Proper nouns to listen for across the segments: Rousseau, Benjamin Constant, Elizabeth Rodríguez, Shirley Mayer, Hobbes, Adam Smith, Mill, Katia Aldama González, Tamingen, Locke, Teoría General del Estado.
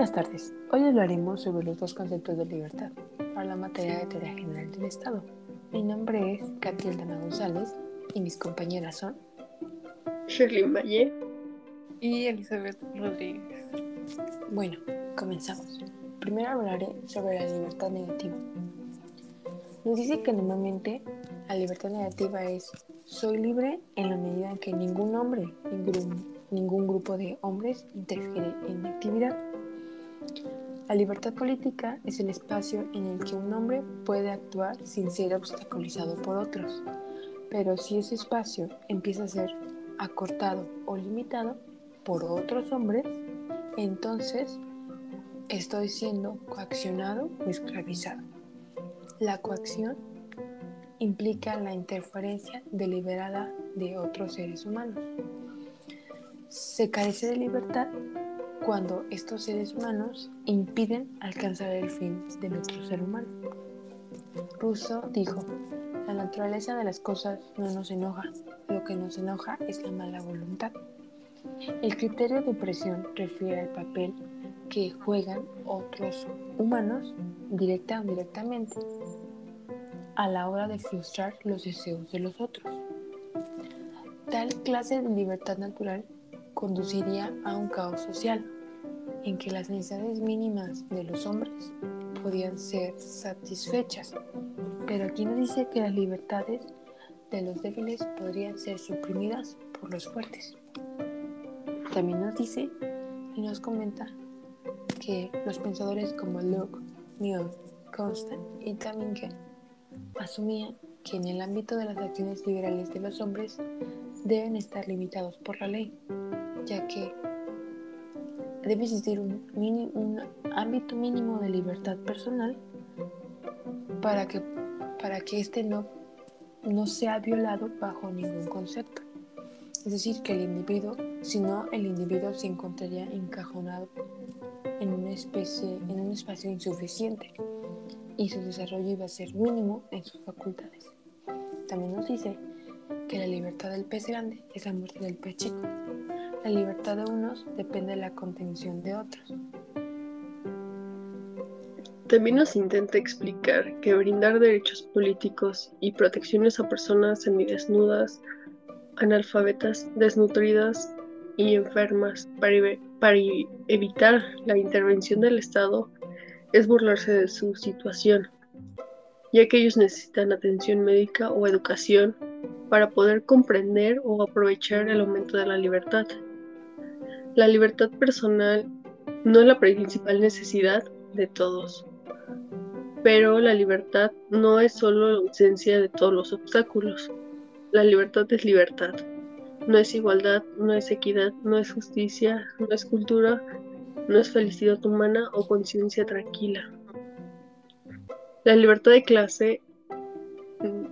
Buenas tardes, hoy hablaremos sobre los dos conceptos de libertad para la materia de Teoría General del Estado. Mi nombre es Katia Aldama González y mis compañeras son Shirley Mayer y Elizabeth Rodríguez. Bueno, comenzamos. Primero hablaré sobre la libertad negativa. Nos dice que normalmente la libertad negativa es: soy libre en la medida en que ningún grupo de hombres interfiere en mi actividad. La libertad política es el espacio en el que un hombre puede actuar sin ser obstaculizado por otros, pero si ese espacio empieza a ser acortado o limitado por otros hombres, entonces estoy siendo coaccionado o esclavizado. La coacción implica la interferencia deliberada de otros seres humanos. Se carece de libertad cuando estos seres humanos impiden alcanzar el fin del otro ser humano. Rousseau dijo: la naturaleza de las cosas no nos enoja, lo que nos enoja es la mala voluntad. El criterio de presión refiere al papel que juegan otros humanos, directa o indirectamente, a la hora de frustrar los deseos de los otros. Tal clase de libertad natural conduciría a un caos social, en que las necesidades mínimas de los hombres podían ser satisfechas, pero aquí nos dice que las libertades de los débiles podrían ser suprimidas por los fuertes. También nos dice y nos comenta que los pensadores como Locke, Mill, Constant y Tamingen asumían que en el ámbito de las acciones liberales de los hombres deben estar limitados por la ley, ya que debe existir un ámbito mínimo de libertad personal para que este no sea violado bajo ningún concepto. Es decir, que el individuo, si no, el individuo se encontraría encajonado en un espacio insuficiente y su desarrollo iba a ser mínimo en sus facultades. También nos dice que la libertad del pez grande es la muerte del pez chico. La libertad de unos depende de la contención de otros. También nos intenta explicar que brindar derechos políticos y protecciones a personas semidesnudas, analfabetas, desnutridas y enfermas para evitar la intervención del Estado es burlarse de su situación, ya que ellos necesitan atención médica o educación para poder comprender o aprovechar el aumento de la libertad. La libertad personal no es la principal necesidad de todos, pero la libertad no es solo la ausencia de todos los obstáculos. La libertad es libertad, no es igualdad, no es equidad, no es justicia, no es cultura, no es felicidad humana o conciencia tranquila. La libertad de clase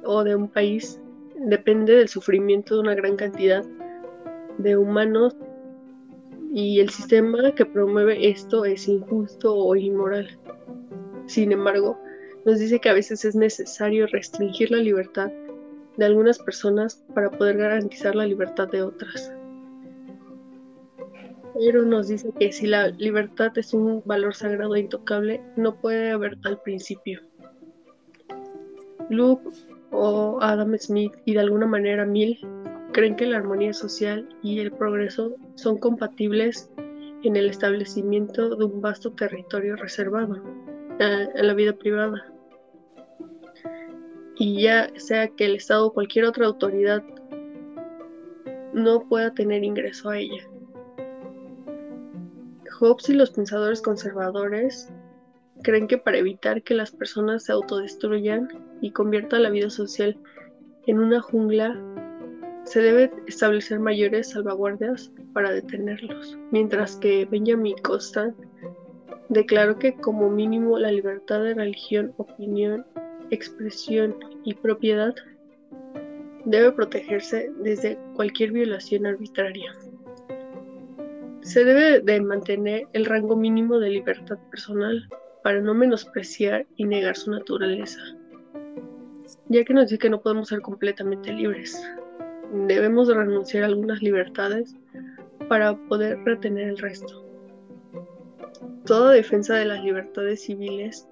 o de un país depende del sufrimiento de una gran cantidad de humanos, y el sistema que promueve esto es injusto o inmoral. Sin embargo, nos dice que a veces es necesario restringir la libertad de algunas personas para poder garantizar la libertad de otras. Pero nos dice que si la libertad es un valor sagrado e intocable, no puede haber tal principio. Locke o Adam Smith y de alguna manera Mill creen que la armonía social y el progreso son compatibles en el establecimiento de un vasto territorio reservado a la vida privada. Y ya sea que el Estado o cualquier otra autoridad no pueda tener ingreso a ella. Hobbes y los pensadores conservadores creen que para evitar que las personas se autodestruyan y conviertan la vida social en una jungla, se debe establecer mayores salvaguardias para detenerlos, mientras que Benjamin Constant declaró que como mínimo la libertad de religión, opinión, expresión y propiedad debe protegerse desde cualquier violación arbitraria. Se debe de mantener el rango mínimo de libertad personal para no menospreciar y negar su naturaleza, ya que nos dice que no podemos ser completamente libres. Debemos renunciar a algunas libertades para poder retener el resto. Toda defensa de las libertades civiles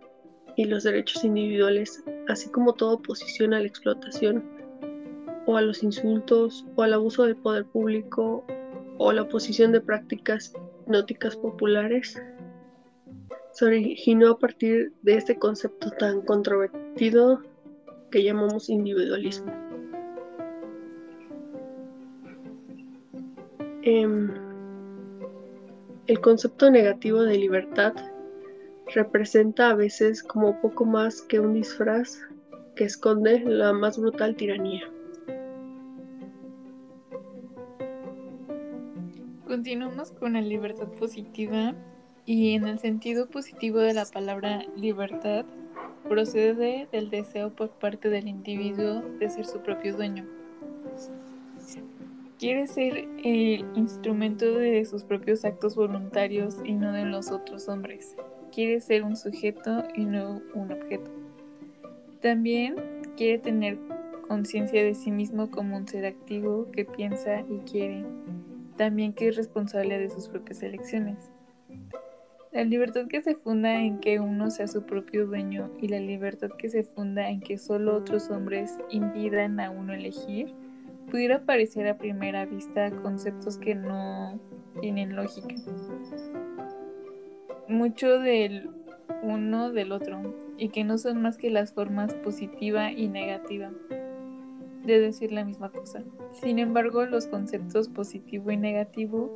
y los derechos individuales, así como toda oposición a la explotación, o a los insultos, o al abuso del poder público, o la oposición de prácticas hipnóticas populares, se originó a partir de este concepto tan controvertido que llamamos individualismo. El concepto negativo de libertad representa a veces como poco más que un disfraz que esconde la más brutal tiranía. Continuamos con la libertad positiva, y en el sentido positivo de la palabra libertad, procede del deseo por parte del individuo de ser su propio dueño. Quiere ser el instrumento de sus propios actos voluntarios y no de los otros hombres. Quiere ser un sujeto y no un objeto. También quiere tener conciencia de sí mismo como un ser activo que piensa y quiere. También que es responsable de sus propias elecciones. La libertad que se funda en que uno sea su propio dueño y la libertad que se funda en que solo otros hombres impidan a uno elegir, pudiera parecer a primera vista conceptos que no tienen lógica. Mucho del uno del otro, y que no son más que las formas positiva y negativa de decir la misma cosa. Sin embargo, los conceptos positivo y negativo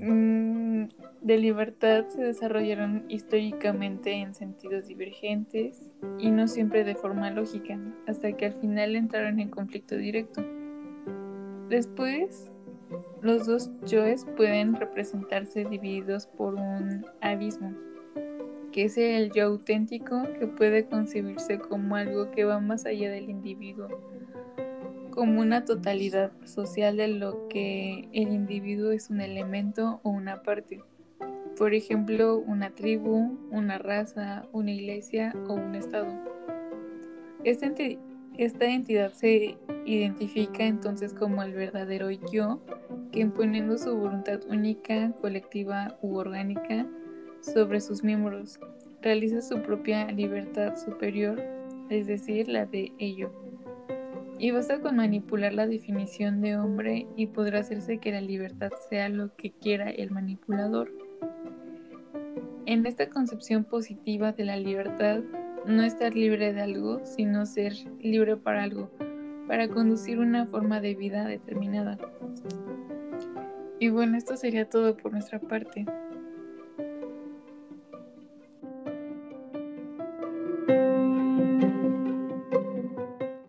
de libertad se desarrollaron históricamente en sentidos divergentes y no siempre de forma lógica, hasta que al final entraron en conflicto directo. Después, los dos yoes pueden representarse divididos por un abismo, que es el yo auténtico, que puede concebirse como algo que va más allá del individuo, como una totalidad social de lo que el individuo es un elemento o una parte. Por ejemplo, una tribu, una raza, una iglesia o un estado. Esta entidad se identifica entonces como el verdadero yo, que imponiendo su voluntad única, colectiva u orgánica sobre sus miembros, realiza su propia libertad superior, es decir, la de ello. Y basta con manipular la definición de hombre y podrá hacerse que la libertad sea lo que quiera el manipulador. En esta concepción positiva de la libertad, no estar libre de algo, sino ser libre para algo, para conducir una forma de vida determinada. Y bueno, esto sería todo por nuestra parte.